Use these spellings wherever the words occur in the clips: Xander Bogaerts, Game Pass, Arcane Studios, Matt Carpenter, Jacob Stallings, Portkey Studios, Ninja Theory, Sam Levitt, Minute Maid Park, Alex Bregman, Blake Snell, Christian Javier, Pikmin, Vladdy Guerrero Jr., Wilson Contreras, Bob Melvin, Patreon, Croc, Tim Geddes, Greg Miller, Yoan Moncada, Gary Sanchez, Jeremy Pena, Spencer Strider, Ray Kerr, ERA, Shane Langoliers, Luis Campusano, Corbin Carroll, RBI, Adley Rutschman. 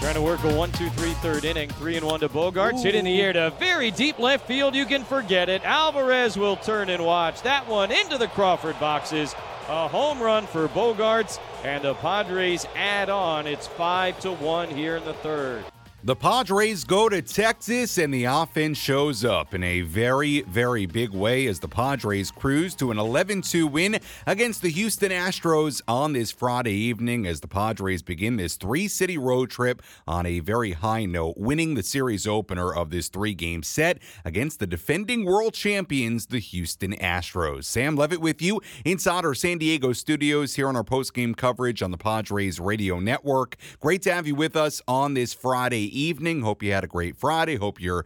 Trying to work a 1-2-3 third inning. 3-1 to Bogaerts. Hit in the air to very deep left field. You can forget it. Alvarez will turn and watch. That one into the Crawford boxes. A home run for Bogaerts, and the Padres add on. It's 5-1 here in the third. The Padres go to Texas, and the offense shows up in a very, very big way as the Padres cruise to an 11-2 win against the Houston Astros on this Friday evening as the Padres begin this three-city road trip on a very high note, winning the series opener of this three-game set against the defending world champions, the Houston Astros. Sam Levitt with you inside our San Diego studios here on our post-game coverage on the Padres Radio Network. Great to have you with us on this Friday evening. Hope you had a great Friday. Hope you're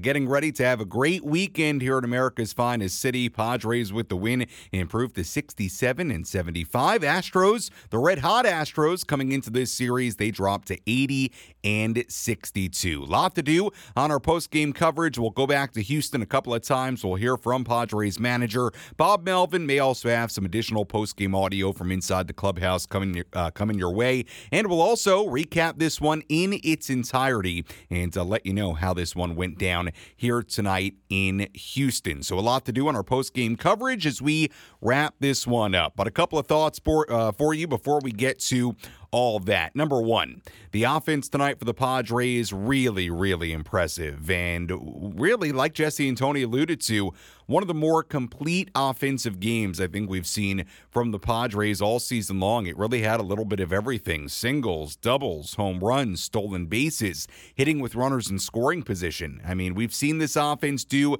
getting ready to have a great weekend here at America's finest city. Padres with the win improved to 67-75. Astros, the red hot Astros, coming into this series, they dropped to 80-62. Lot to do on our post-game coverage. We'll go back to Houston a couple of times. We'll hear from Padres manager Bob Melvin. May also have some additional post-game audio from inside the clubhouse coming your way, and we'll also recap this one in its entirety and to let you know how this one went down here tonight in Houston. So a lot to do on our post-game coverage as we wrap this one up. But a couple of thoughts for you before we get to all that. Number one, the offense tonight for the Padres, really, really impressive. And really, like Jesse and Tony alluded to, one of the more complete offensive games I think we've seen from the Padres all season long. It really had a little bit of everything. Singles, doubles, home runs, stolen bases, hitting with runners in scoring position. I mean, we've seen this offense do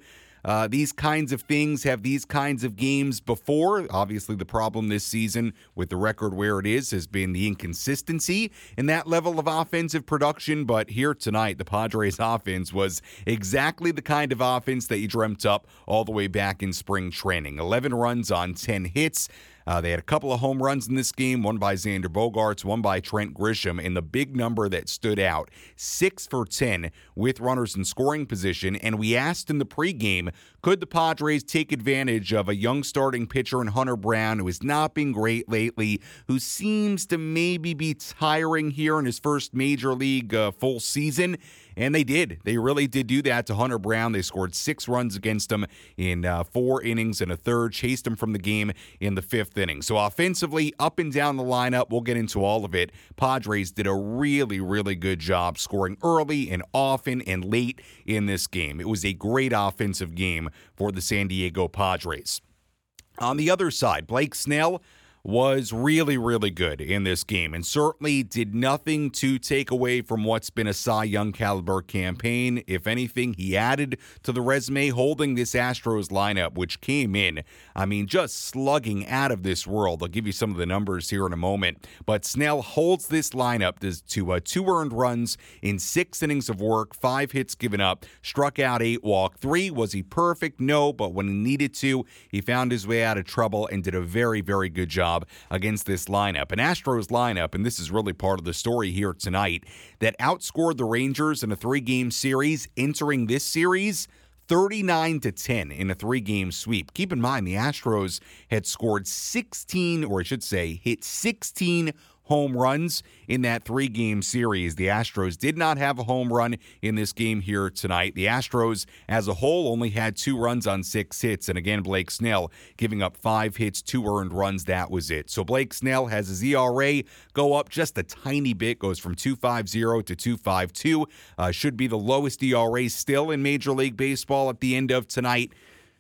these kinds of things, have these kinds of games before. Obviously, the problem this season with the record where it is has been the inconsistency in that level of offensive production. But here tonight, the Padres offense was exactly the kind of offense that you dreamt up all the way back in spring training. 11 runs on 10 hits. They had a couple of home runs in this game, one by Xander Bogaerts, one by Trent Grisham, and the big number that stood out, 6 for 10 with runners in scoring position. And we asked in the pregame, could the Padres take advantage of a young starting pitcher in Hunter Brown, who has not been great lately, who seems to maybe be tiring here in his first major league full season? And they did. They really did do that to Hunter Brown. They scored 6 runs against him in 4 innings and a third, chased him from the game in the 5th inning. So offensively, up and down the lineup, we'll get into all of it. Padres did a really, really good job scoring early and often and late in this game. It was a great offensive game for the San Diego Padres. On the other side, Blake Snell was really, really good in this game and certainly did nothing to take away from what's been a Cy Young caliber campaign. If anything, he added to the resume, holding this Astros lineup, which came in, I mean, just slugging out of this world. I'll give you some of the numbers here in a moment. But Snell holds this lineup to 2 earned runs in 6 innings of work, 5 hits given up, struck out 8, walked 3. Was he perfect? No, but when he needed to, he found his way out of trouble and did a very, very good job against this lineup. An Astros lineup, and this is really part of the story here tonight, that outscored the Rangers in a 3-game series, entering this series 39-10 in a 3-game sweep. Keep in mind, the Astros had scored 16, or I should say, hit 16 home runs in that 3-game series. The Astros did not have a home run in this game here tonight. The Astros as a whole only had 2 runs on 6 hits. And again, Blake Snell giving up 5 hits, 2 earned runs. That was it. So Blake Snell has his ERA go up just a tiny bit, goes from 2.50 to 2.52. Should be the lowest ERA still in Major League Baseball at the end of tonight.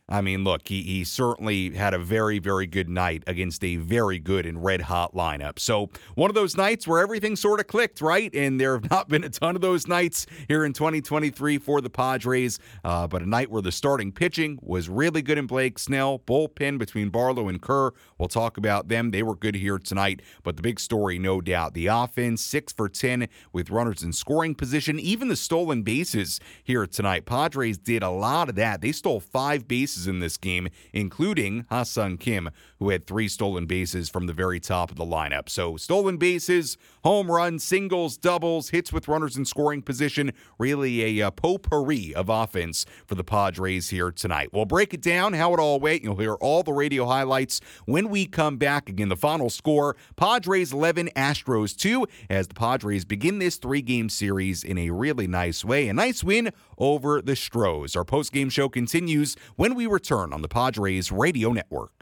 I mean, look, he certainly had a very, very good night against a very good and red-hot lineup. So one of those nights where everything sort of clicked, right? And there have not been a ton of those nights here in 2023 for the Padres, but a night where the starting pitching was really good in Blake Snell. Bullpen between Barlow and Kerr, we'll talk about them. They were good here tonight, but the big story, no doubt, the offense, 6 for 10 with runners in scoring position. Even the stolen bases here tonight, Padres did a lot of that. They stole 5 bases bases in this game, including Ha-Sung Kim, who had 3 stolen bases from the very top of the lineup. So stolen bases, home runs, singles, doubles, hits with runners in scoring position, really a potpourri of offense for the Padres here tonight. We'll break it down, how it all went. You'll hear all the radio highlights when we come back. Again, the final score, Padres 11, Astros 2, as the Padres begin this 3-game series in a really nice way. A nice win over the Stros. Our post-game show continues when we return on the Padres Radio Network.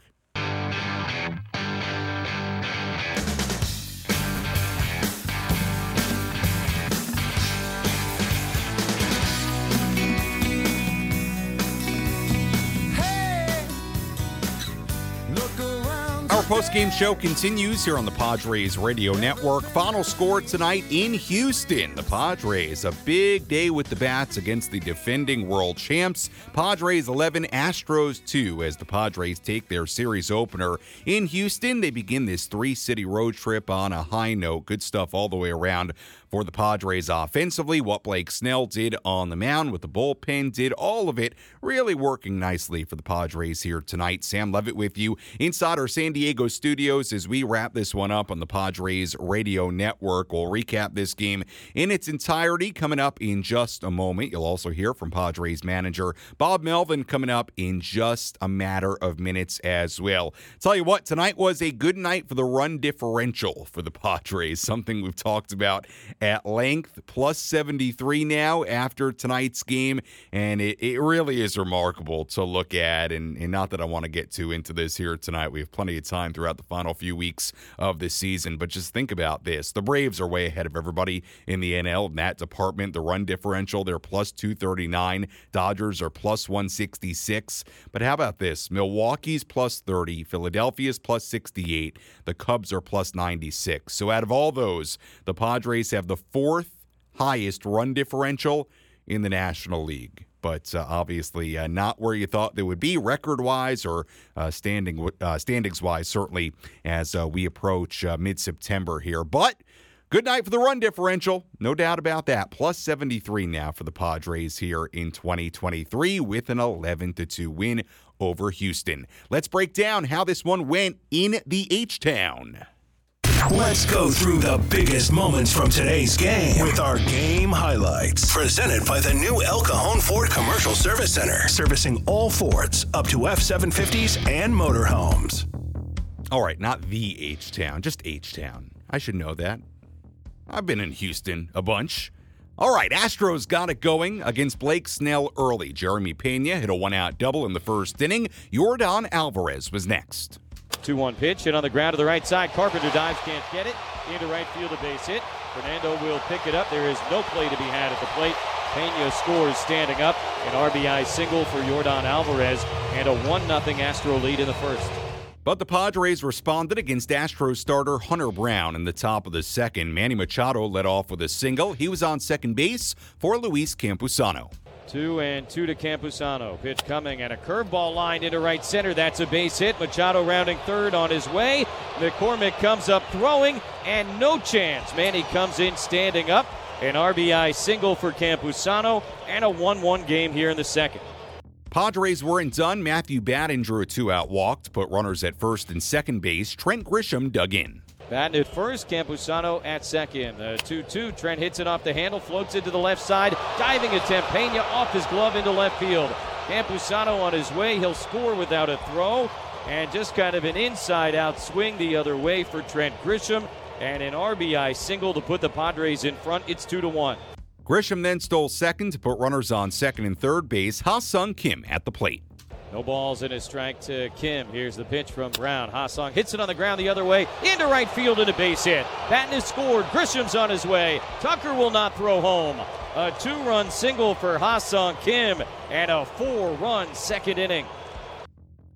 Post-game show continues here on the Padres Radio Network. Final score tonight in Houston. The Padres, a big day with the bats against the defending world champs. Padres 11, Astros 2, as the Padres take their series opener in Houston. They begin this 3-city road trip on a high note. Good stuff all the way around for the Padres offensively. What Blake Snell did on the mound with the bullpen, did all of it, really working nicely for the Padres here tonight. Sam Levitt with you inside our San Diego studios as we wrap this one up on the Padres Radio Network. We'll recap this game in its entirety coming up in just a moment. You'll also hear from Padres manager Bob Melvin coming up in just a matter of minutes as well. Tell you what, tonight was a good night for the run differential for the Padres, something we've talked about at length, plus 73 now after tonight's game, and it really is remarkable to look at, and not that I want to get too into this here tonight. We have plenty of time throughout the final few weeks of this season, but just think about this. The Braves are way ahead of everybody in the NL in that department. The run differential, they're plus 239. Dodgers are plus 166. But how about this? Milwaukee's plus 30. Philadelphia's plus 68. The Cubs are plus 96. So out of all those, the Padres have the 4th highest run differential in the National League, but obviously not where you thought they would be record-wise or standings-wise, certainly, as we approach mid-September here. But good night for the run differential, no doubt about that. Plus 73 now for the Padres here in 2023 with an 11-2 win over Houston. Let's break down how this one went in the H-Town. Let's go through the biggest moments from today's game with our game highlights. Presented by the new El Cajon Ford Commercial Service Center. Servicing all Fords up to F-750s and motorhomes. All right, not the H-Town, just H-Town. I should know that. I've been in Houston a bunch. All right, Astros got it going against Blake Snell early. Jeremy Pena hit a one-out double in the first inning. Yordan Alvarez was next. 2-1 pitch, and on the ground to the right side. Carpenter dives, can't get it. Into right field, a base hit. Fernando will pick it up. There is no play to be had at the plate. Pena scores standing up. An RBI single for Yordan Alvarez, and a 1-0 Astro lead in the first. But the Padres responded against Astros starter Hunter Brown in the top of the second. Manny Machado led off with a single. He was on second base for Luis Campusano. 2-2 to Campusano. Pitch coming and a curveball lined into right center. That's a base hit. Machado rounding third on his way. McCormick comes up throwing and no chance. Manny comes in standing up. An RBI single for Campusano and a 1-1 game here in the second. Padres weren't done. Matthew Batten drew a 2-out walk to put runners at first and second base. Trent Grisham dug in. Batten at first, Campusano at second. 2-2, Trent hits it off the handle, floats it to the left side. Diving attempt, Pena off his glove into left field. Campusano on his way, he'll score without a throw. And just kind of an inside-out swing the other way for Trent Grisham. And an RBI single to put the Padres in front. It's 2-1. Grisham then stole second to put runners on second and third base. Ha-Sung Kim at the plate. No balls and a strike to Kim. Here's the pitch from Brown. Ha-Sung hits it on the ground the other way. Into right field and a base hit. Batten has scored. Grisham's on his way. Tucker will not throw home. A 2-run single for Ha-Sung Kim and a 4-run second inning.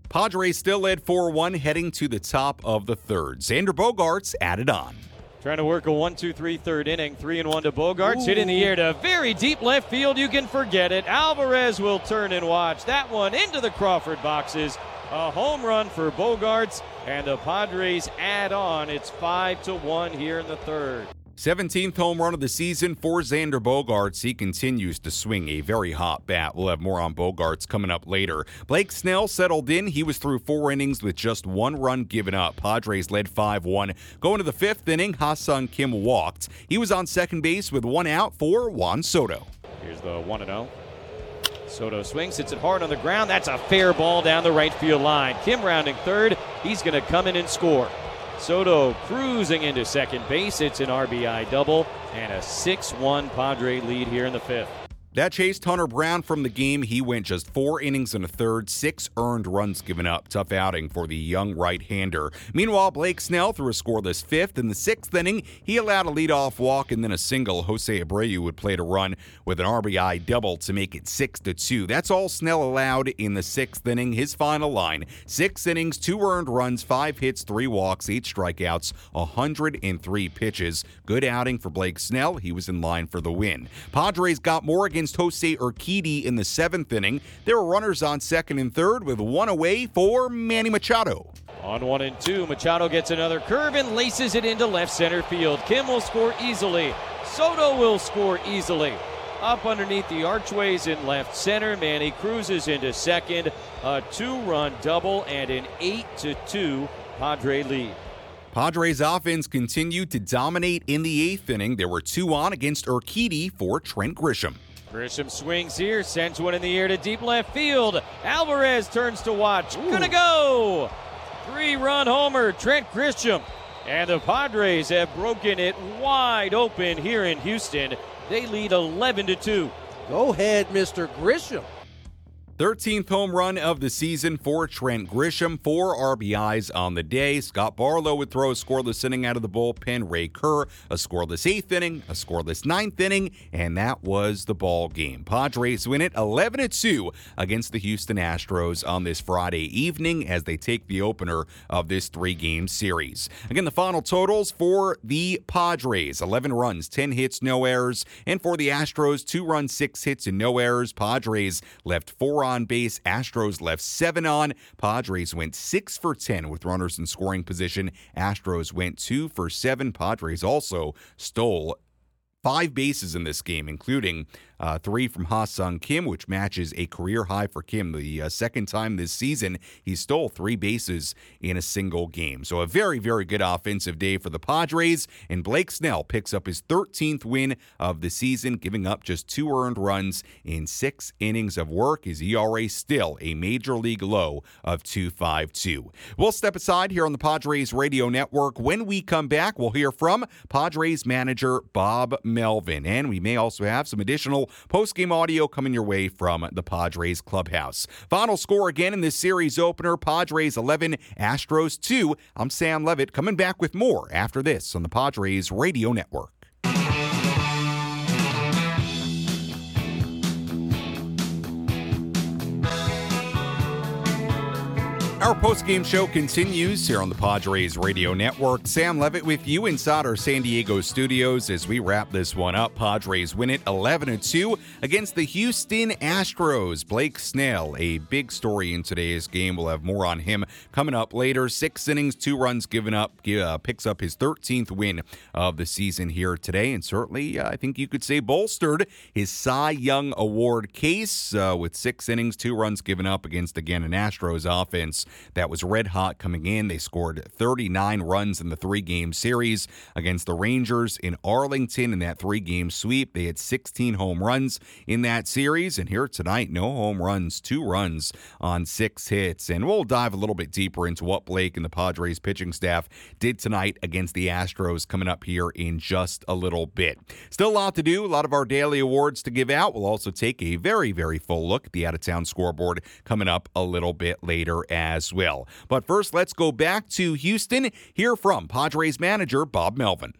Padres still led 4-1 heading to the top of the third. Xander Bogaerts added on. Trying to work a 1-2-3 third inning. 3-1 to Bogaerts. Ooh. Hit in the air to very deep left field. You can forget it. Alvarez will turn and watch. That one into the Crawford boxes. A home run for Bogaerts. And the Padres add on. It's 5-1 here in the third. 17th home run of the season for Xander Bogaerts. He continues to swing a very hot bat. We'll have more on Bogaerts coming up later. Blake Snell settled in. He was through 4 innings with just 1 run given up. Padres led 5-1. Going to the 5th inning, Ha-Sung Kim walked. He was on second base with 1 out for Juan Soto. Here's the 1-0. Soto swings, hits it hard on the ground. That's a fair ball down the right field line. Kim rounding third. He's going to come in and score. Soto cruising into second base. It's an RBI double and a 6-1 Padre lead here in the 5th. That chased Hunter Brown from the game. He went just 4 innings and a third, 6 earned runs given up. Tough outing for the young right-hander. Meanwhile, Blake Snell threw a scoreless 5th. In the 6th inning, he allowed a leadoff walk and then a single. Jose Abreu would play to run with an RBI double to make it 6-2. That's all Snell allowed in the 6th inning. His final line, 6 innings, 2 earned runs, 5 hits, 3 walks, 8 strikeouts, 103 pitches. Good outing for Blake Snell. He was in line for the win. Padres got more against Jose Urquidy in the 7th inning. There were runners on second and third with 1 away for Manny Machado. On 1-2, Machado gets another curve and laces it into left center field. Kim will score easily. Soto will score easily. Up underneath the archways in left center, Manny cruises into second. A 2-run double and an 8-2 Padre lead. Padres offense continued to dominate in the 8th inning. There were 2 on against Urquidy for Trent Grisham. Grisham swings here, sends one in the air to deep left field. Alvarez turns to watch. Ooh. Gonna go! 3-run homer, Trent Grisham. And the Padres have broken it wide open here in Houston. They lead 11-2. Go ahead, Mr. Grisham. 13th home run of the season for Trent Grisham, 4 RBIs on the day. Scott Barlow would throw a scoreless inning out of the bullpen. Ray Kerr, a scoreless 8th inning, a scoreless 9th inning, and that was the ball game. Padres win it 11-2 against the Houston Astros on this Friday evening as they take the opener of this 3-game series. Again, the final totals for the Padres, 11 runs, 10 hits, no errors, and for the Astros, 2 runs, 6 hits, and no errors. Padres left 4 on base. Astros left 7 on. Padres went 6-for-10 with runners in scoring position. Astros went 2-for-7. Padres also stole 5 bases in this game, including 3 from Ha-Sung Kim, which matches a career high for Kim. The second time this season, he stole 3 bases in a single game. So a very, very good offensive day for the Padres, and Blake Snell picks up his 13th win of the season, giving up just 2 earned runs in 6 innings of work. His ERA still a major league low of 2.52. We'll step aside here on the Padres Radio Network. When we come back, we'll hear from Padres manager Bob Melvin, and we may also have some additional post-game audio coming your way from the Padres clubhouse. Final score again in this series opener, Padres 11, Astros 2. I'm Sam Levitt, coming back with more after this on the Padres Radio Network. Our post-game show continues here on the Padres Radio Network. Sam Levitt with you inside our San Diego studios as we wrap this one up. Padres win it 11-2 against the Houston Astros. Blake Snell, a big story in today's game. We'll have more on him coming up later. 6 innings, 2 runs given up. Picks up his 13th win of the season here today. And certainly, I think you could say bolstered his Cy Young Award case with 6 innings, 2 runs given up against, again, an Astros offense that was red hot coming in. They scored 39 runs in the 3-game series against the Rangers in Arlington in that 3-game sweep. They had 16 home runs in that series. And here tonight, no home runs, 2 runs on 6 hits. And we'll dive a little bit deeper into what Blake and the Padres pitching staff did tonight against the Astros coming up here in just a little bit. Still a lot to do. A lot of our daily awards to give out. We'll also take a very, very full look at the out-of-town scoreboard coming up a little bit later as well. But first, let's go back to Houston, hear from Padres manager Bob Melvin.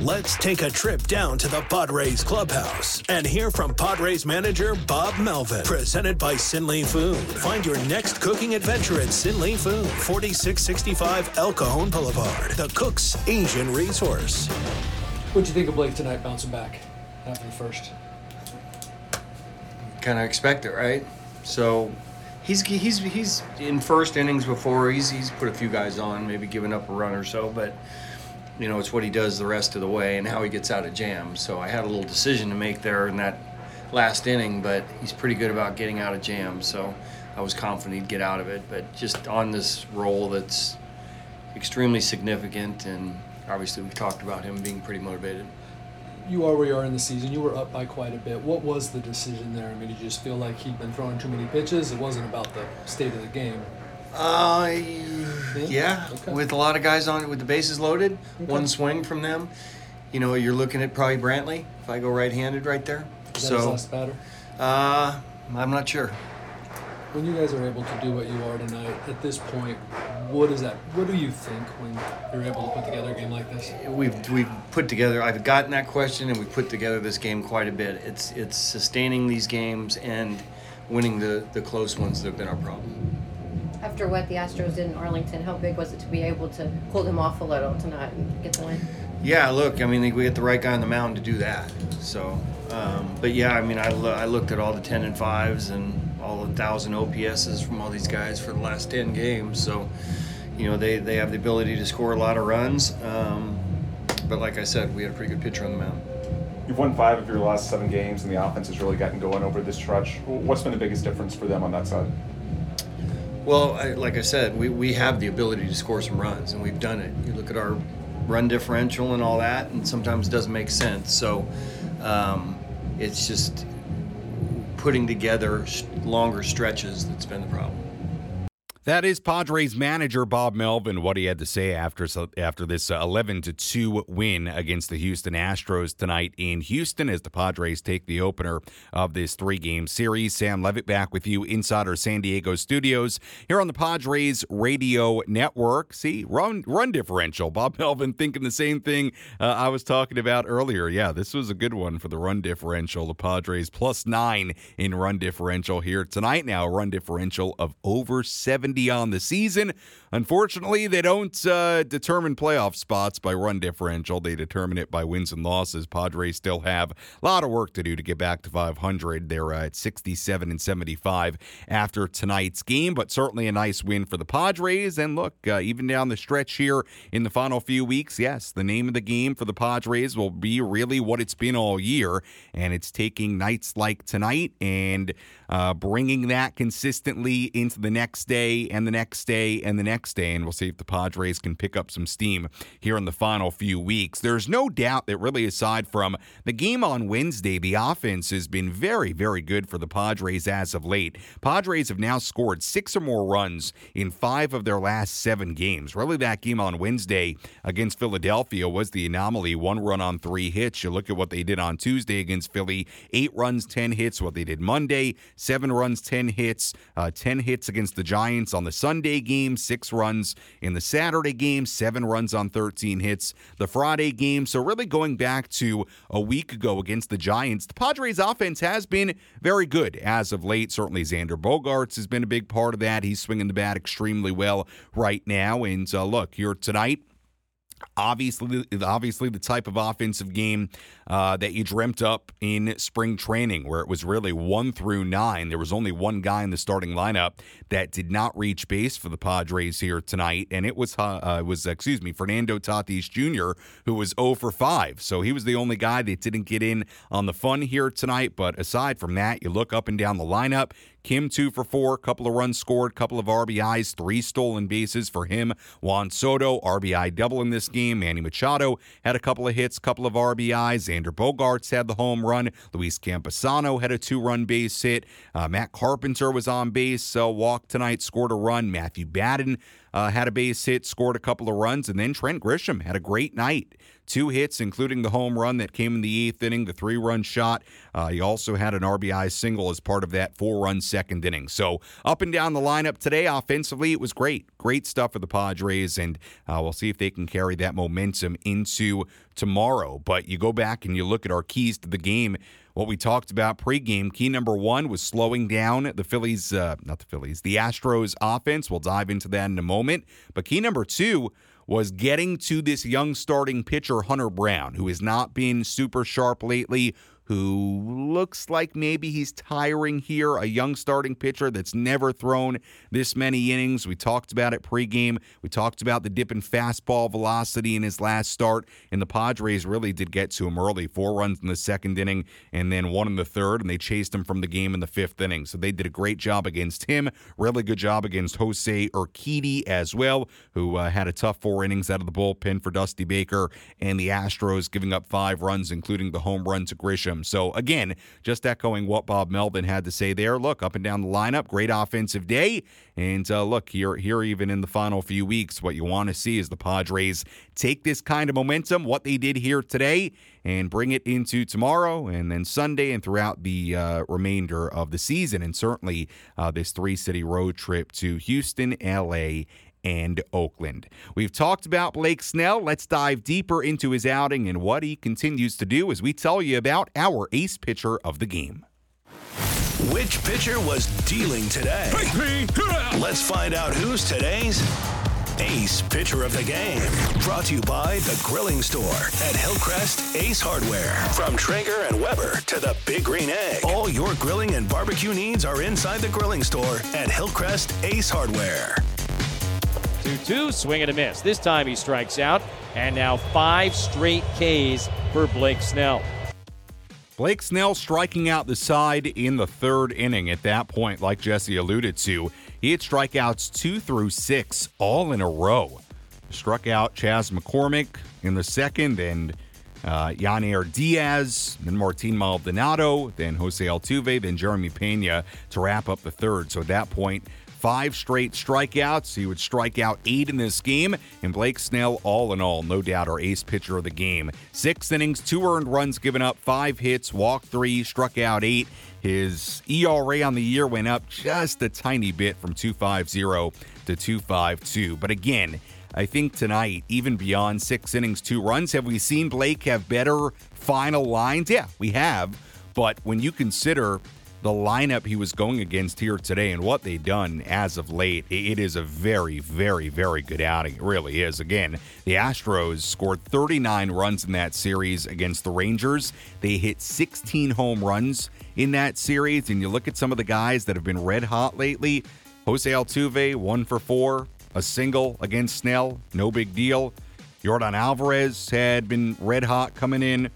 Let's take a trip down to the Padres clubhouse and hear from Padres manager Bob Melvin. Presented by Sin Lee Food. Find your next cooking adventure at Sin Lee Food, 4665 El Cajon Boulevard, the Cook's Asian Resource. What'd you think of Blake tonight bouncing back after the first? Kind of expect it, right? So He's in first innings before. He's put a few guys on, maybe giving up a run or so, but you know, it's what he does the rest of the way and how he gets out of jams. So I had a little decision to make there in that last inning, but he's pretty good about getting out of jams. So I was confident he'd get out of it, but just on this role that's extremely significant, and obviously we talked about him being pretty motivated. You are where you are in the season. You were up by quite a bit. What was the decision there? I mean, did you just feel like he'd been throwing too many pitches? It wasn't about the state of the game. Yeah. Okay. With a lot of guys on it, with the bases loaded, okay. One swing from them. You know, you're looking at probably Brantley, if I go right-handed right there. Is that his last batter? I'm not sure. When you guys are able to do what you are tonight, at this point, what is that? What do you think when you're able to put together a game like this? We've put together. I've gotten that question, and we've put together this game quite a bit. It's sustaining these games and winning the close ones that have been our problem. After what the Astros did in Arlington, how big was it to be able to pull them off a little tonight and get the win? Yeah, look, I mean, we get the right guy on the mound to do that. So, but yeah, I mean, I looked at all the 10 and 5s and all 1,000 OPSs from all these guys for the last 10 games. So, you know, they have the ability to score a lot of runs. But like I said, we had a pretty good pitcher on the mound. You've won 5 of your last 7 games, and the offense has really gotten going over this stretch. What's been the biggest difference for them on that side? Well, like I said, we have the ability to score some runs, and we've done it. You look at our run differential and all that, and sometimes it doesn't make sense. So it's just putting together longer stretches that's been the problem. That is Padres manager Bob Melvin, what he had to say after this 11-2 win against the Houston Astros tonight in Houston as the Padres take the opener of this 3-game series. Sam Levitt back with you inside our San Diego studios here on the Padres radio network. See, run differential. Bob Melvin thinking the same thing I was talking about earlier. Yeah, this was a good one for the run differential. The Padres +9 in run differential here tonight. Now a run differential of over 70 on the season. Unfortunately, they don't determine playoff spots by run differential. They determine it by wins and losses. Padres still have a lot of work to do to get back to 500. They're at 67 and 75 after tonight's game, but certainly a nice win for the Padres. And look, even down the stretch here in the final few weeks, yes, the name of the game for the Padres will be really what it's been all year, and it's taking nights like tonight and bringing that consistently into the next day and the next day and the next day, and we'll see if the Padres can pick up some steam here in the final few weeks. There's no doubt that really aside from the game on Wednesday, the offense has been very, very good for the Padres as of late. Padres have now scored 6 or more runs in 5 of their last 7 games. Really, that game on Wednesday against Philadelphia was the anomaly. 1 run on 3 hits. You look at what they did on Tuesday against Philly. 8 runs, 10 hits. What they did Monday, 7 runs, 10 hits. 10 hits against the Giants on the Sunday game, 6 runs in the Saturday game, 7 runs on 13 hits the Friday game. So really going back to a week ago against the Giants, the Padres offense has been very good as of late. Certainly Xander Bogaerts has been a big part of that. He's swinging the bat extremely well right now. And look, here tonight, Obviously, the type of offensive game that you dreamt up in spring training, where it was really 1 through 9. There was only one guy in the starting lineup that did not reach base for the Padres here tonight, and it was Fernando Tatis Jr., who was 0-for-5. So he was the only guy that didn't get in on the fun here tonight. But aside from that, you look up and down the lineup. Kim 2-for-4, couple of runs scored, couple of RBIs, 3 stolen bases for him. Juan Soto, RBI double in this game. Manny Machado had a couple of hits, couple of RBIs. Xander Bogaerts had the home run. Luis Campusano had a 2-run base hit. Matt Carpenter was on base, walked tonight, scored a run. Matthew Batten had a base hit, scored a couple of runs, and then Trent Grisham had a great night. 2 hits, including the home run that came in the 8th inning, the 3-run shot. He also had an RBI single as part of that 4-run second inning. So up and down the lineup today, offensively, it was great. Great stuff for the Padres, and we'll see if they can carry that momentum into tomorrow. But you go back and you look at our keys to the game. What we talked about pregame, key number 1 was slowing down the Astros offense. We'll dive into that in a moment. But key number 2 was getting to this young starting pitcher, Hunter Brown, who has not been super sharp lately, who looks like maybe he's tiring here, a young starting pitcher that's never thrown this many innings. We talked about it pregame. We talked about the dip in fastball velocity in his last start, and the Padres really did get to him early. 4 runs in the second inning and then 1 in the third, and they chased him from the game in the 5th inning. So they did a great job against him, really good job against Jose Urquidy as well, who had a tough 4 innings out of the bullpen for Dusty Baker, and the Astros giving up 5 runs, including the home run to Grisham. So, again, just echoing what Bob Melvin had to say there. Look, up and down the lineup, great offensive day. And, look, here even in the final few weeks, what you want to see is the Padres take this kind of momentum, what they did here today, and bring it into tomorrow and then Sunday and throughout the remainder of the season. And certainly this 3-city road trip to Houston, L.A., and Oakland. We've talked about Blake Snell. Let's dive deeper into his outing and what he continues to do as we tell you about our ace pitcher of the game. Which pitcher was dealing today? Let's find out who's today's ace pitcher of the game. Brought to you by The Grilling Store at Hillcrest Ace Hardware. From Traeger and Weber to the Big Green Egg. All your grilling and barbecue needs are inside The Grilling Store at Hillcrest Ace Hardware. 2-2, swing and a miss. This time he strikes out, and now 5 straight Ks for Blake Snell. Blake Snell striking out the side in the 3rd inning. At that point, like Jesse alluded to, he had strikeouts 2 through 6 all in a row. Struck out Chaz McCormick in the 2nd, and Yaneir Diaz, then Martin Maldonado, then Jose Altuve, then Jeremy Pena to wrap up the 3rd. So at that point, 5 straight strikeouts. He would strike out 8 in this game. And Blake Snell, all in all, no doubt our ace pitcher of the game. 6 innings, 2 earned runs given up, 5 hits, walked 3, struck out 8. His ERA on the year went up just a tiny bit from 2.50 to 2.52. But again, I think tonight, even beyond 6 innings, 2 runs, have we seen Blake have better final lines? Yeah, we have. But when you consider the lineup he was going against here today and what they've done as of late, it is a very, very, very good outing. It really is. Again, the Astros scored 39 runs in that series against the Rangers. They hit 16 home runs in that series, and you look at some of the guys that have been red hot lately. Jose Altuve, 1 for 4, a single against Snell, no big deal. Yordan Alvarez had been red hot coming in.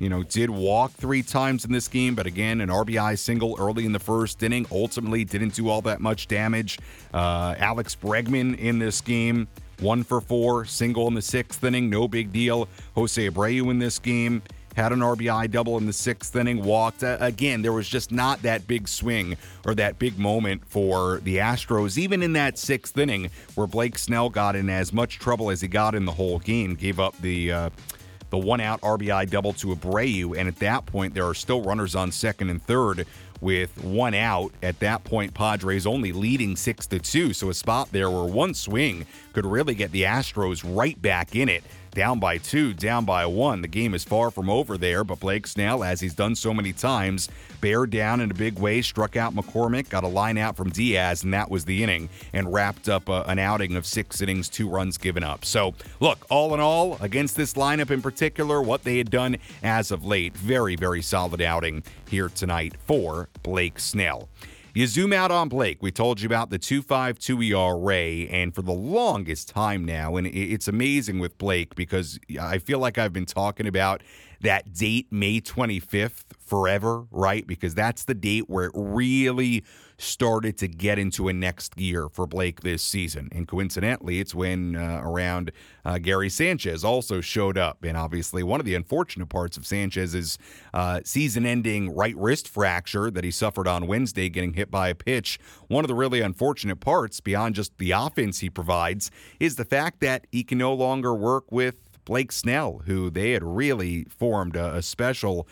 You know, did walk 3 times in this game, but again, an RBI single early in the 1st inning. Ultimately, didn't do all that much damage. Alex Bregman in this game, 1 for 4, single in the 6th inning, no big deal. Jose Abreu in this game had an RBI double in the 6th inning, walked. Again, there was just not that big swing or that big moment for the Astros, even in that 6th inning where Blake Snell got in as much trouble as he got in the whole game, gave up the 1-out RBI double to Abreu, and at that point, there are still runners on 2nd and 3rd with 1 out. At that point, Padres only leading 6-2, so a spot there where 1 swing could really get the Astros right back in it. Down by 2, down by 1. The game is far from over there, but Blake Snell, as he's done so many times, bared down in a big way, struck out McCormick, got a line out from Diaz, and that was the inning, and wrapped up an outing of 6 innings, 2 runs given up. So, look, all in all, against this lineup in particular, what they had done as of late, very, very solid outing here tonight for Blake Snell. You zoom out on Blake. We told you about the 2.52 ERA, and for the longest time now, and it's amazing with Blake because I feel like I've been talking about that date, May 25th, forever, right? Because that's the date where it really started to get into a next gear for Blake this season. And coincidentally, it's when Gary Sanchez also showed up. And obviously, one of the unfortunate parts of Sanchez's season-ending right wrist fracture that he suffered on Wednesday getting hit by a pitch, one of the really unfortunate parts beyond just the offense he provides is the fact that he can no longer work with Blake Snell, who they had really formed a special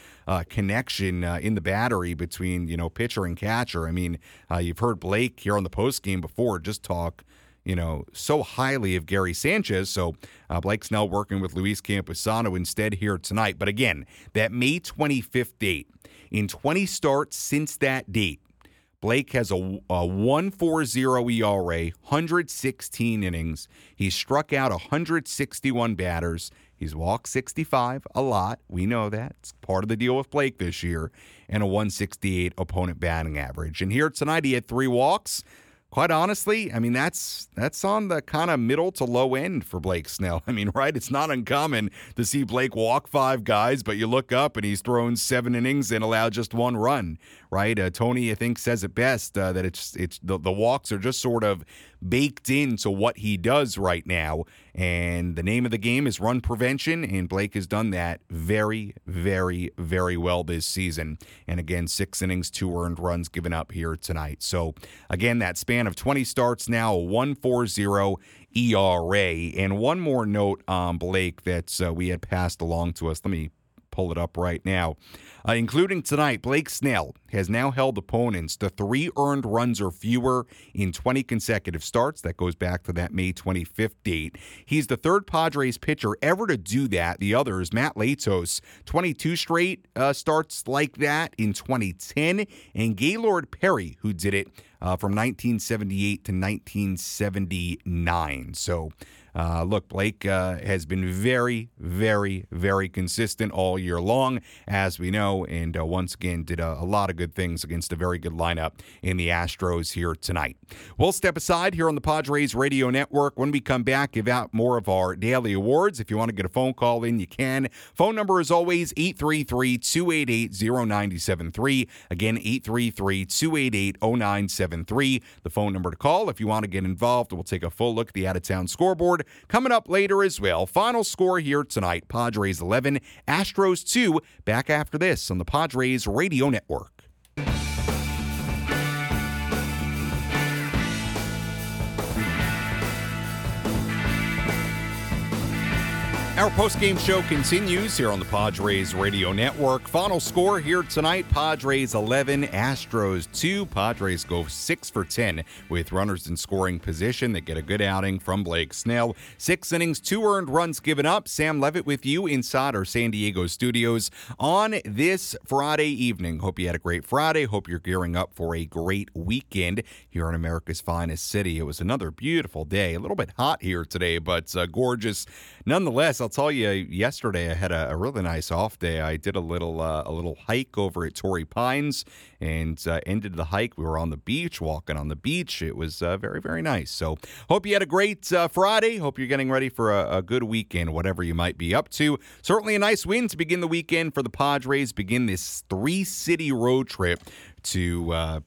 connection in the battery between, you know, pitcher and catcher. I mean, you've heard Blake here on the postgame before just talk, you know, so highly of Gary Sanchez. So Blake Snell working with Luis Campusano instead here tonight. But again, that May 25th date, in 20 starts since that date, Blake has a 1.40 ERA, 116 innings. He struck out 161 batters. He's walked 65 a lot. We know that. It's part of the deal with Blake this year. And a 168 opponent batting average. And here tonight, he had 3 walks. Quite honestly, I mean, that's on the kind of middle to low end for Blake Snell. I mean, right? It's not uncommon to see Blake walk 5 guys, but you look up and he's thrown 7 innings and allowed just 1 run, right? Tony, I think, says it best that it's the walks are just sort of baked into what he does right now. And the name of the game is run prevention, and Blake has done that very, very, very well this season. And again, 6 innings, 2 earned runs given up here tonight. So again, that span of 20 starts now, a 1.40 ERA. And one more note on Blake that we had passed along to us. Let me pull it up right now. Including tonight, Blake Snell has now held opponents to 3 earned runs or fewer in 20 consecutive starts. That goes back to that May 25th date. He's the 3rd Padres pitcher ever to do that. The other is Matt Latos, 22 straight starts like that in 2010, and Gaylord Perry, who did it from 1978 to 1979. So, look, Blake has been very, very, very consistent all year long, as we know, and once again did a lot of good things against a very good lineup in the Astros here tonight. We'll step aside here on the Padres Radio Network. When we come back, give out more of our daily awards. If you want to get a phone call in, you can. Phone number is always 833-288-0973. Again, 833-288-0973. The phone number to call if you want to get involved. We'll take a full look at the out-of-town scoreboard coming up later as well. Final score here tonight, Padres 11, Astros 2. Back after this on the Padres Radio Network. Our post-game show continues here on the Padres Radio Network. Final score here tonight, Padres 11, Astros 2. Padres go 6-for-10 with runners in scoring position. They get a good outing from Blake Snell. 6 innings, 2 earned runs given up. Sam Levitt with you inside our San Diego studios on this Friday evening. Hope you had a great Friday. Hope you're gearing up for a great weekend here in America's finest city. It was another beautiful day. A little bit hot here today, but gorgeous nonetheless. I'll tell you, yesterday I had a really nice off day. I did a little hike over at Torrey Pines and ended the hike. We were on the beach, walking on the beach. It was very, very nice. So hope you had a great Friday. Hope you're getting ready for a good weekend, whatever you might be up to. Certainly a nice win to begin the weekend for the Padres. Begin this 3-city road trip to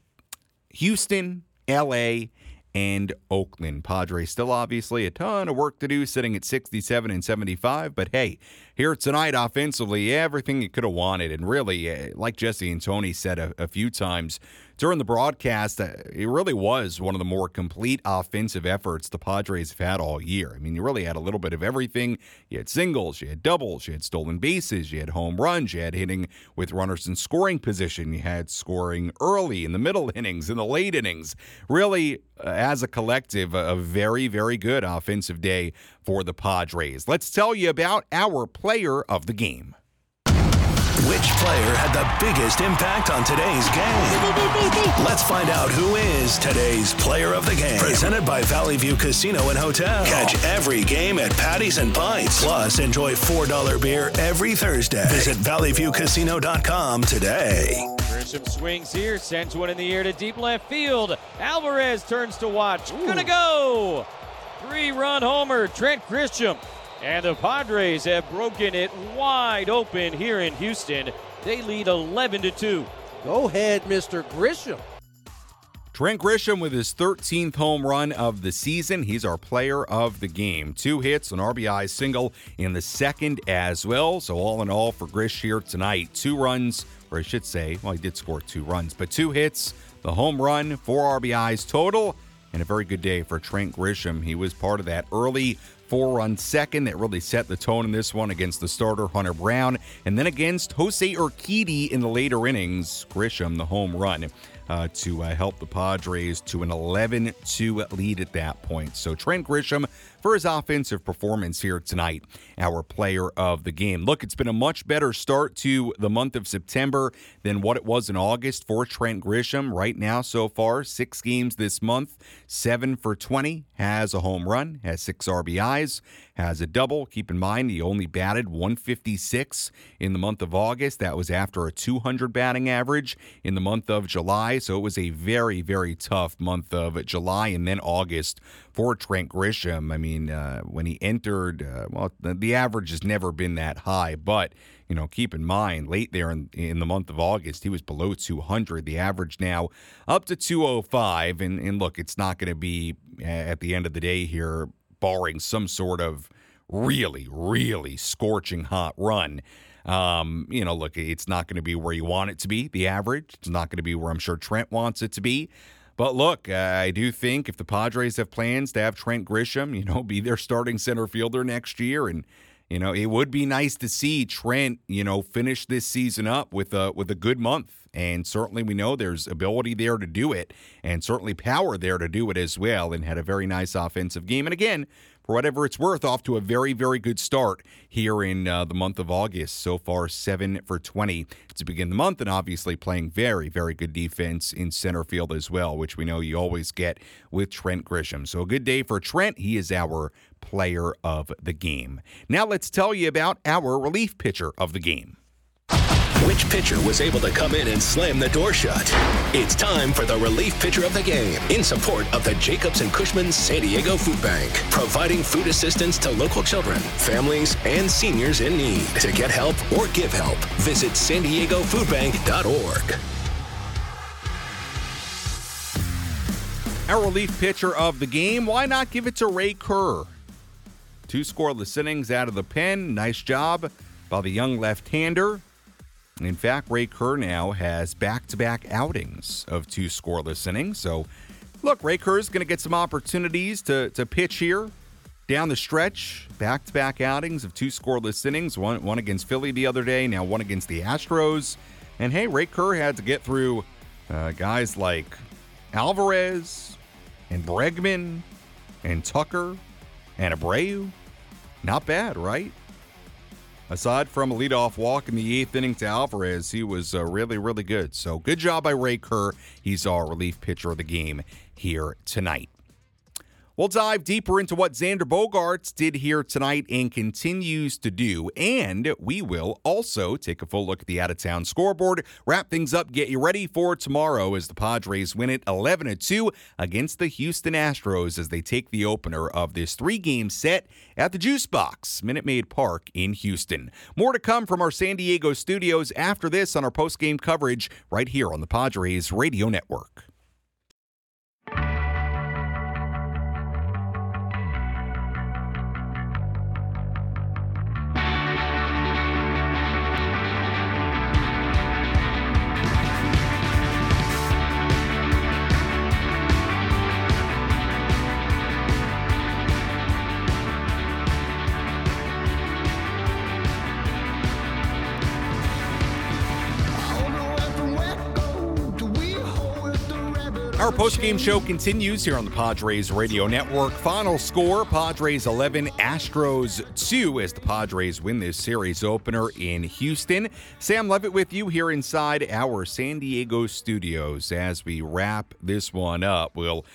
Houston, L.A., and Oakland. Padres still obviously a ton of work to do, sitting at 67 and 75. But hey, here tonight offensively, everything you could have wanted. And really, like Jesse and Tony said a few times during the broadcast, it really was one of the more complete offensive efforts the Padres have had all year. I mean, you really had a little bit of everything. You had singles, you had doubles, you had stolen bases, you had home runs, you had hitting with runners in scoring position, you had scoring early in the middle innings, in the late innings. Really, as a collective, a very, very good offensive day for the Padres. Let's tell you about our player of the game. Which player had the biggest impact on today's game? Let's find out who is today's player of the game. Presented by Valley View Casino and Hotel. Catch every game at Paddy's and Pints. Plus, enjoy $4 beer every Thursday. Visit valleyviewcasino.com today. Grisham swings here, sends one in the air to deep left field. Alvarez turns to watch. Ooh. Gonna go! 3-run homer, Trent Grisham. And the Padres have broken it wide open here in Houston. They lead 11-2. Go ahead, Mr. Grisham. Trent Grisham with his 13th home run of the season. He's our player of the game. 2 hits, an RBI single in the second as well. So all in all for Grish here tonight, 2 runs, or I should say, well, he did score 2 runs, but 2 hits, the home run, 4 RBIs total, and a very good day for Trent Grisham. He was part of that early 4-run second that really set the tone in this one against the starter Hunter Brown, and then against Jose Urquidy in the later innings, Grisham the home run to help the Padres to an 11-2 lead at that point. So Trent Grisham, for his offensive performance here tonight, our player of the game. Look, it's been a much better start to the month of September than what it was in August for Trent Grisham. Right now, so far, 6 games this month, 7 for 20, has a home run, has 6 RBIs, has a double. Keep in mind, he only batted .156 in the month of August. That was after a .200 batting average in the month of July. So it was a very, very tough month of July and then August for Trent Grisham. I mean, when he entered, the average has never been that high, but keep in mind, late there in the month of August, he was below 200. The average now up to 205, and look, it's not going to be, at the end of the day here, barring some sort of really, really scorching hot run. Look, it's not going to be where you want it to be, the average. It's not going to be where I'm sure Trent wants it to be. But look, I do think if the Padres have plans to have Trent Grisham, be their starting center fielder next year, and it would be nice to see Trent, finish this season up with a good month. And certainly we know there's ability there to do it, and certainly power there to do it as well. And had a very nice offensive game. And again, for whatever it's worth, off to a very, very good start here in the month of August. So far, 7 for 20 to begin the month, and obviously playing very, very good defense in center field as well, which we know you always get with Trent Grisham. So a good day for Trent. He is our player of the game. Now let's tell you about our relief pitcher of the game. Which pitcher was able to come in and slam the door shut? It's time for the relief pitcher of the game in support of the Jacobs & Cushman San Diego Food Bank, providing food assistance to local children, families, and seniors in need. To get help or give help, visit SanDiegoFoodBank.org. Our relief pitcher of the game, why not give it to Ray Kerr? 2 scoreless innings out of the pen. Nice job by the young left-hander. In fact, Ray Kerr now has back-to-back outings of 2 scoreless innings. So, look, Ray Kerr is going to get some opportunities to pitch here down the stretch. Back-to-back outings of 2 scoreless innings, one against Philly the other day, now one against the Astros. And, hey, Ray Kerr had to get through guys like Alvarez and Bregman and Tucker and Abreu. Not bad, right? Aside from a leadoff walk in the 8th inning to Alvarez, he was really, really good. So good job by Ray Kerr. He's our relief pitcher of the game here tonight. We'll dive deeper into what Xander Bogaerts did here tonight and continues to do. And we will also take a full look at the out-of-town scoreboard, wrap things up, get you ready for tomorrow as the Padres win it 11-2 against the Houston Astros as they take the opener of this 3-game set at the Juice Box, Minute Maid Park in Houston. More to come from our San Diego studios after this on our post-game coverage right here on the Padres Radio Network. Our post-game show continues here on the Padres Radio Network. Final score, Padres 11, Astros 2 as the Padres win this series opener in Houston. Sam Levitt with you here inside our San Diego studios. As we wrap this one up, we'll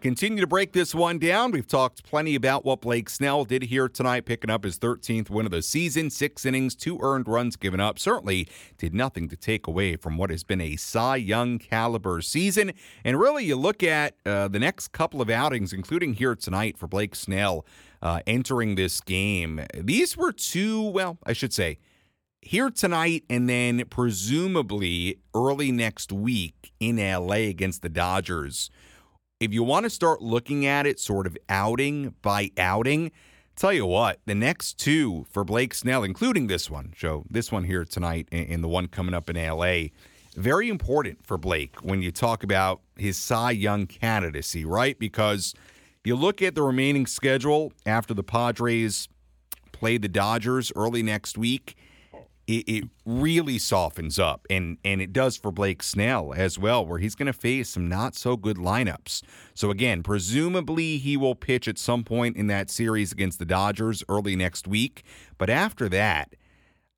continue to break this one down. We've talked plenty about what Blake Snell did here tonight, picking up his 13th win of the season, 6 innings, 2 earned runs given up. Certainly did nothing to take away from what has been a Cy Young caliber season. And really, you look at the next couple of outings, including here tonight for Blake Snell entering this game. These were here tonight and then presumably early next week in L.A. against the Dodgers. If you want to start looking at it sort of outing by outing, tell you what, the next 2 for Blake Snell, including this one, Joe, this one here tonight and the one coming up in L.A., very important for Blake when you talk about his Cy Young candidacy, right? Because you look at the remaining schedule after the Padres play the Dodgers early next week, it really softens up, and it does for Blake Snell as well, where he's going to face some not-so-good lineups. So, again, presumably he will pitch at some point in that series against the Dodgers early next week. But after that,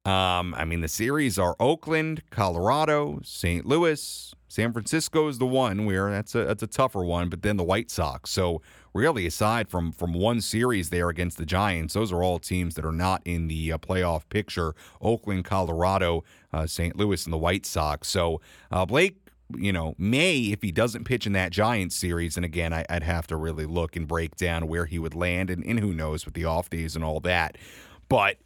I mean, the series are Oakland, Colorado, St. Louis. San Francisco is the one where that's a tougher one, but then the White Sox. So really, aside from one series there against the Giants, those are all teams that are not in the playoff picture. Oakland, Colorado, St. Louis, and the White Sox. So Blake, may, if he doesn't pitch in that Giants series, and again, I'd have to really look and break down where he would land, and who knows with the off days and all that. But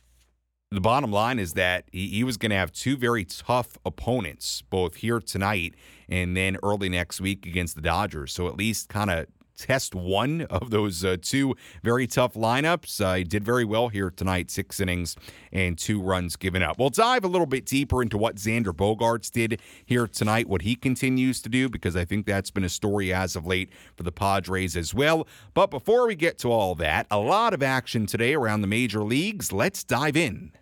the bottom line is that he was going to have two very tough opponents, both here tonight and then early next week against the Dodgers. So at least kind of test one of those two very tough lineups. He did very well here tonight, 6 innings and 2 runs given up. We'll dive a little bit deeper into what Xander Bogaerts did here tonight, what he continues to do, because I think that's been a story as of late for the Padres as well. But before we get to all that, a lot of action today around the major leagues. Let's dive in.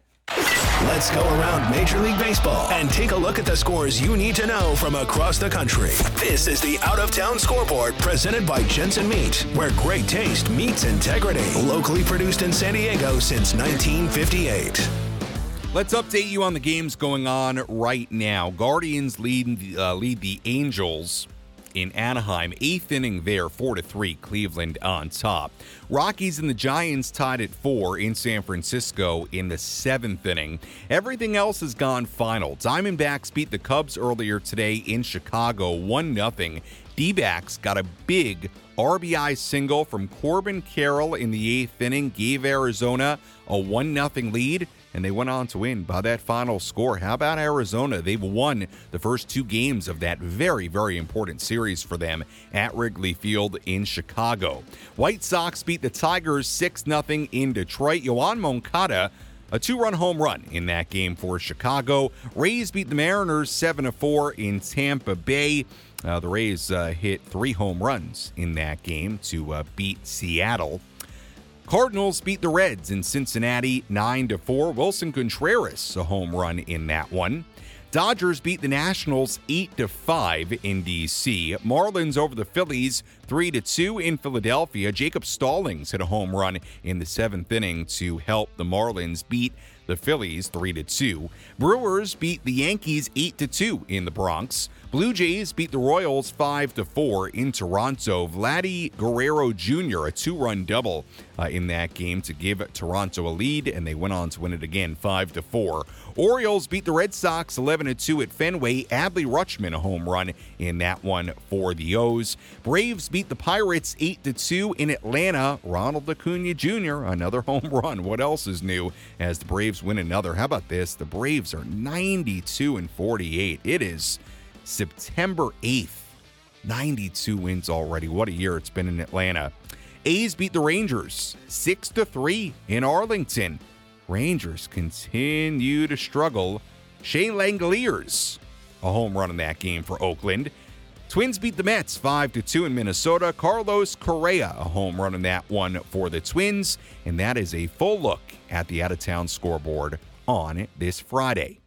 Let's go around Major League Baseball and take a look at the scores you need to know from across the country. This is the Out of Town Scoreboard presented by Jensen Meat, where great taste meets integrity. Locally produced in San Diego since 1958. Let's update you on the games going on right now. Guardians lead the Angels in Anaheim. 8th inning there, 4-3, Cleveland on top. Rockies and the Giants tied at 4 in San Francisco in the 7th inning. Everything else has gone final. Diamondbacks beat the Cubs earlier today in Chicago, 1-0. D-backs got a big RBI single from Corbin Carroll in the 8th inning, gave Arizona a 1-0 lead, and they went on to win by that final score. How about Arizona? They've won the first 2 games of that very, very important series for them at Wrigley Field in Chicago. White Sox beat the Tigers 6-0 in Detroit. Yoan Moncada, a 2-run home run in that game for Chicago. Rays beat the Mariners 7-4 in Tampa Bay. The Rays hit 3 home runs in that game to beat Seattle. Cardinals beat the Reds in Cincinnati 9-4. Wilson Contreras, a home run in that one. Dodgers beat the Nationals 8-5 in D.C. Marlins over the Phillies 3-2 in Philadelphia. Jacob Stallings hit a home run in the 7th inning to help the Marlins beat the Phillies 3-2. Brewers beat the Yankees 8-2 in the Bronx. Blue Jays beat the Royals 5-4 in Toronto. Vladdy Guerrero Jr., a 2-run double in that game to give Toronto a lead, and they went on to win it again 5-4. Orioles beat the Red Sox 11-2 at Fenway. Adley Rutschman, a home run in that one for the O's. Braves beat the Pirates 8-2 in Atlanta. Ronald Acuna Jr., another home run. What else is new as the Braves win another? How about this? The Braves are 92-48. It is September 8th. 92 wins already. What a year it's been in Atlanta. A's beat the Rangers 6-3 in Arlington. Rangers continue to struggle. Shane Langoliers, a home run in that game for Oakland. Twins beat the Mets 5-2 in Minnesota. Carlos Correa, a home run in that one for the Twins. And that is a full look at the out-of-town scoreboard on this Friday.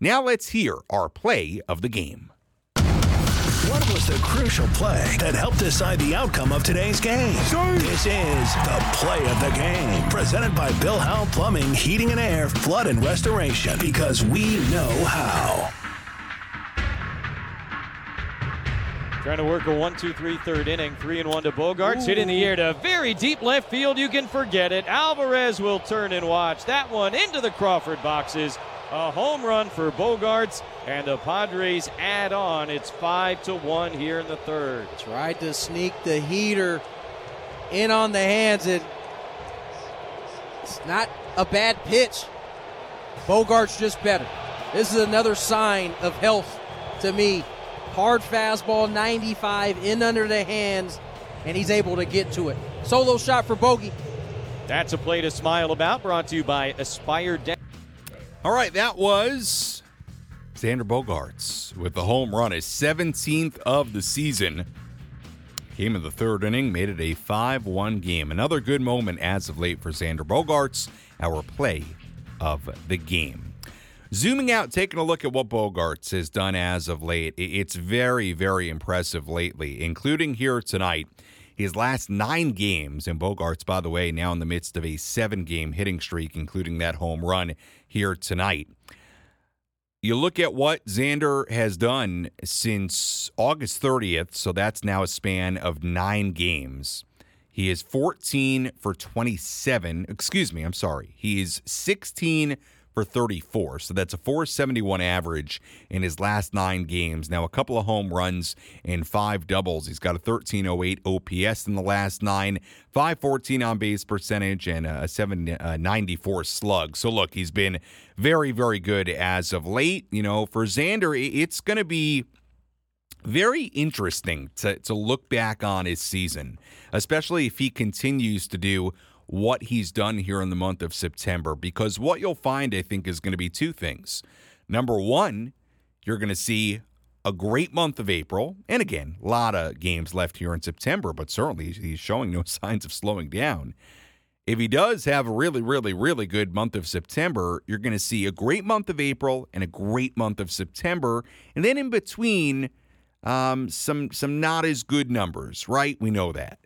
Now let's hear our play of the game. What was the crucial play that helped decide the outcome of today's game? This is the play of the game, presented by Bill Howe Plumbing, Heating and Air, Flood and Restoration, because we know how. Trying to work a 1-2-3 third inning, 3-1 to Bogaerts. Hit in the air to very deep left field. You can forget it. Alvarez will turn and watch. That one into the Crawford boxes. A home run for Bogaerts, and the Padres add on. It's 5-1 here in the third. Tried to sneak the heater in on the hands, and it's not a bad pitch. Bogaerts just better. This is another sign of health to me. Hard fastball, 95, in under the hands, and he's able to get to it. Solo shot for Bogey. That's a play to smile about, brought to you by Aspire Dental. All right, that was Xander Bogaerts with the home run, his 17th of the season. Came in the third inning, made it a 5-1 game. Another good moment as of late for Xander Bogaerts, our play of the game. Zooming out, taking a look at what Bogaerts has done as of late, it's very, very impressive lately, including here tonight. His last 9 games, and Bogaerts, by the way, now in the midst of a 7-game hitting streak, including that home run here tonight. You look at what Xander has done since August 30th, so that's now a span of 9 games. He is 14 for 27. Excuse me, I'm sorry. He is 16 for 34, so that's a 471 average in his last 9 games. Now, a couple of home runs and 5 doubles. He's got a 1308 OPS in the last 9, 514 on base percentage, and a 794 slug. So, look, he's been very, very good as of late. You know, for Xander, it's going to be very interesting to look back on his season, especially if he continues to do what he's done here in the month of September, because what you'll find, I think, is going to be 2 things. Number one, you're going to see a great month of April. And again, a lot of games left here in September, but certainly he's showing no signs of slowing down. If he does have a really, really, really good month of September, you're going to see a great month of April and a great month of September. And then in between, some not as good numbers, right? We know that.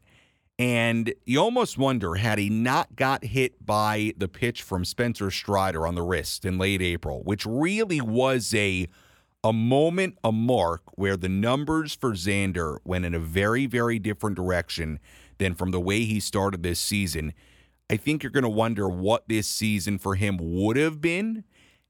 And you almost wonder, had he not got hit by the pitch from Spencer Strider on the wrist in late April, which really was a moment, a mark, where the numbers for Xander went in a very, very different direction than from the way he started this season. I think you're going to wonder what this season for him would have been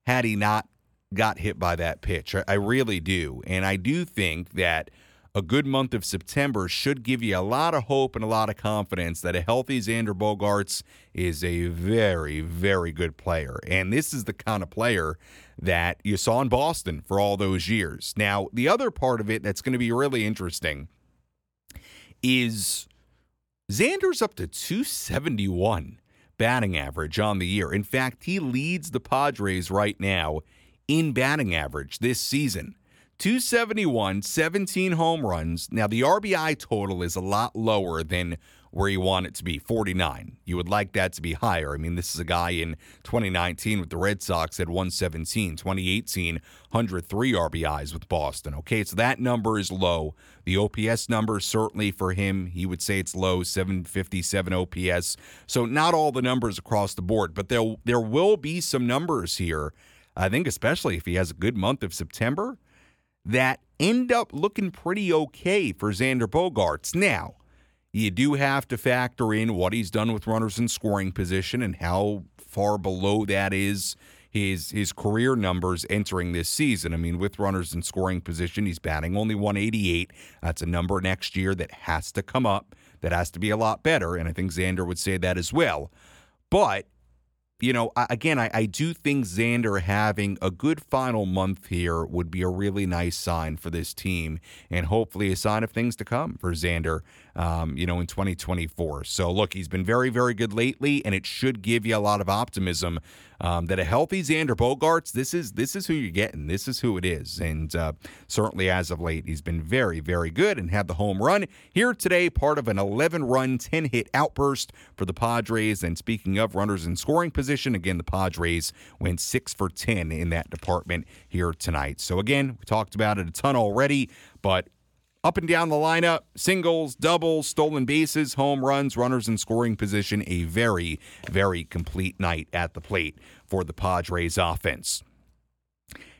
had he not got hit by that pitch. I really do. And I do think that a good month of September should give you a lot of hope and a lot of confidence that a healthy Xander Bogaerts is a very, very good player. And this is the kind of player that you saw in Boston for all those years. Now, the other part of it that's going to be really interesting is Xander's up to 271 batting average on the year. In fact, he leads the Padres right now in batting average this season. 271, 17 home runs. Now, the RBI total is a lot lower than where you want it to be, 49. You would like that to be higher. I mean, this is a guy in 2019 with the Red Sox at 117, 2018, 103 RBIs with Boston. Okay, so that number is low. The OPS number, certainly for him, he would say it's low, 757 OPS. So not all the numbers across the board, but there will be some numbers here, I think, especially if he has a good month of September, that end up looking pretty okay for Xander Bogaerts. Now, you do have to factor in what he's done with runners in scoring position and how far below that is his career numbers entering this season. I mean, with runners in scoring position, he's batting only 188. That's a number next year that has to come up, that has to be a lot better, and I think Xander would say that as well. But, you know, again, I do think Xander having a good final month here would be a really nice sign for this team, and hopefully a sign of things to come for Xander, you know, in 2024. So, look, he's been very, very good lately, and it should give you a lot of optimism that a healthy Xander Bogaerts, this is who you're getting. This is who it is. And certainly as of late, he's been very, very good and had the home run here today, part of an 11-run, 10-hit outburst for the Padres. And speaking of runners in scoring position, again, the Padres went 6 for 10 in that department here tonight. So again, we talked about it a ton already, but up and down the lineup, singles, doubles, stolen bases, home runs, runners in scoring position, a very, very complete night at the plate for the Padres offense.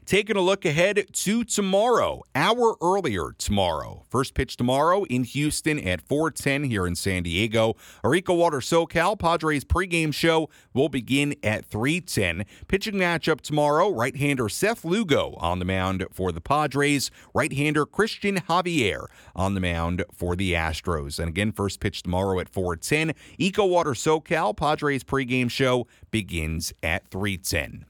Taking a look ahead to tomorrow, hour earlier tomorrow. First pitch tomorrow in Houston at 4:10 here in San Diego. Arica Water SoCal Padres pregame show will begin at 3:10. Pitching matchup tomorrow, right-hander Seth Lugo on the mound for the Padres. Right-hander Christian Javier on the mound for the Astros. And again, first pitch tomorrow at 4:10. Eco Water SoCal Padres pregame show begins at 3:10.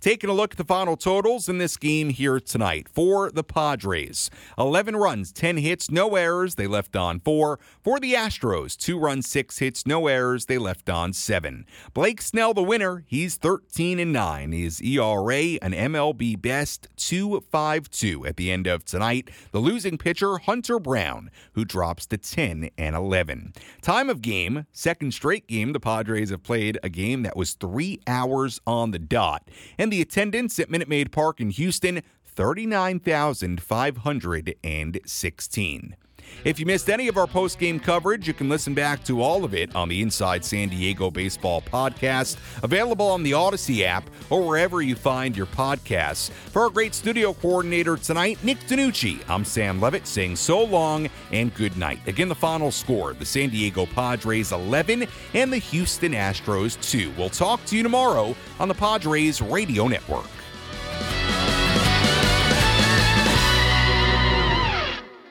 Taking a look at the final totals in this game here tonight for the Padres. 11 runs, 10 hits, no errors. They left on 4. For the Astros, 2 runs, 6 hits, no errors. They left on 7. Blake Snell, the winner, he's 13-9. His ERA, an MLB best, 2.52 at the end of tonight. The losing pitcher, Hunter Brown, who drops to 10-11. Time of game, second straight game. The Padres have played a game that was 3 hours on the dot. And the attendance at Minute Maid Park in Houston, 39,516. If you missed any of our post-game coverage, you can listen back to all of it on the Inside San Diego Baseball podcast, available on the Odyssey app or wherever you find your podcasts. For our great studio coordinator tonight, Nick DiNucci, I'm Sam Levitt saying so long and good night. Again, the final score, the San Diego Padres 11 and the Houston Astros 2. We'll talk to you tomorrow on the Padres Radio Network.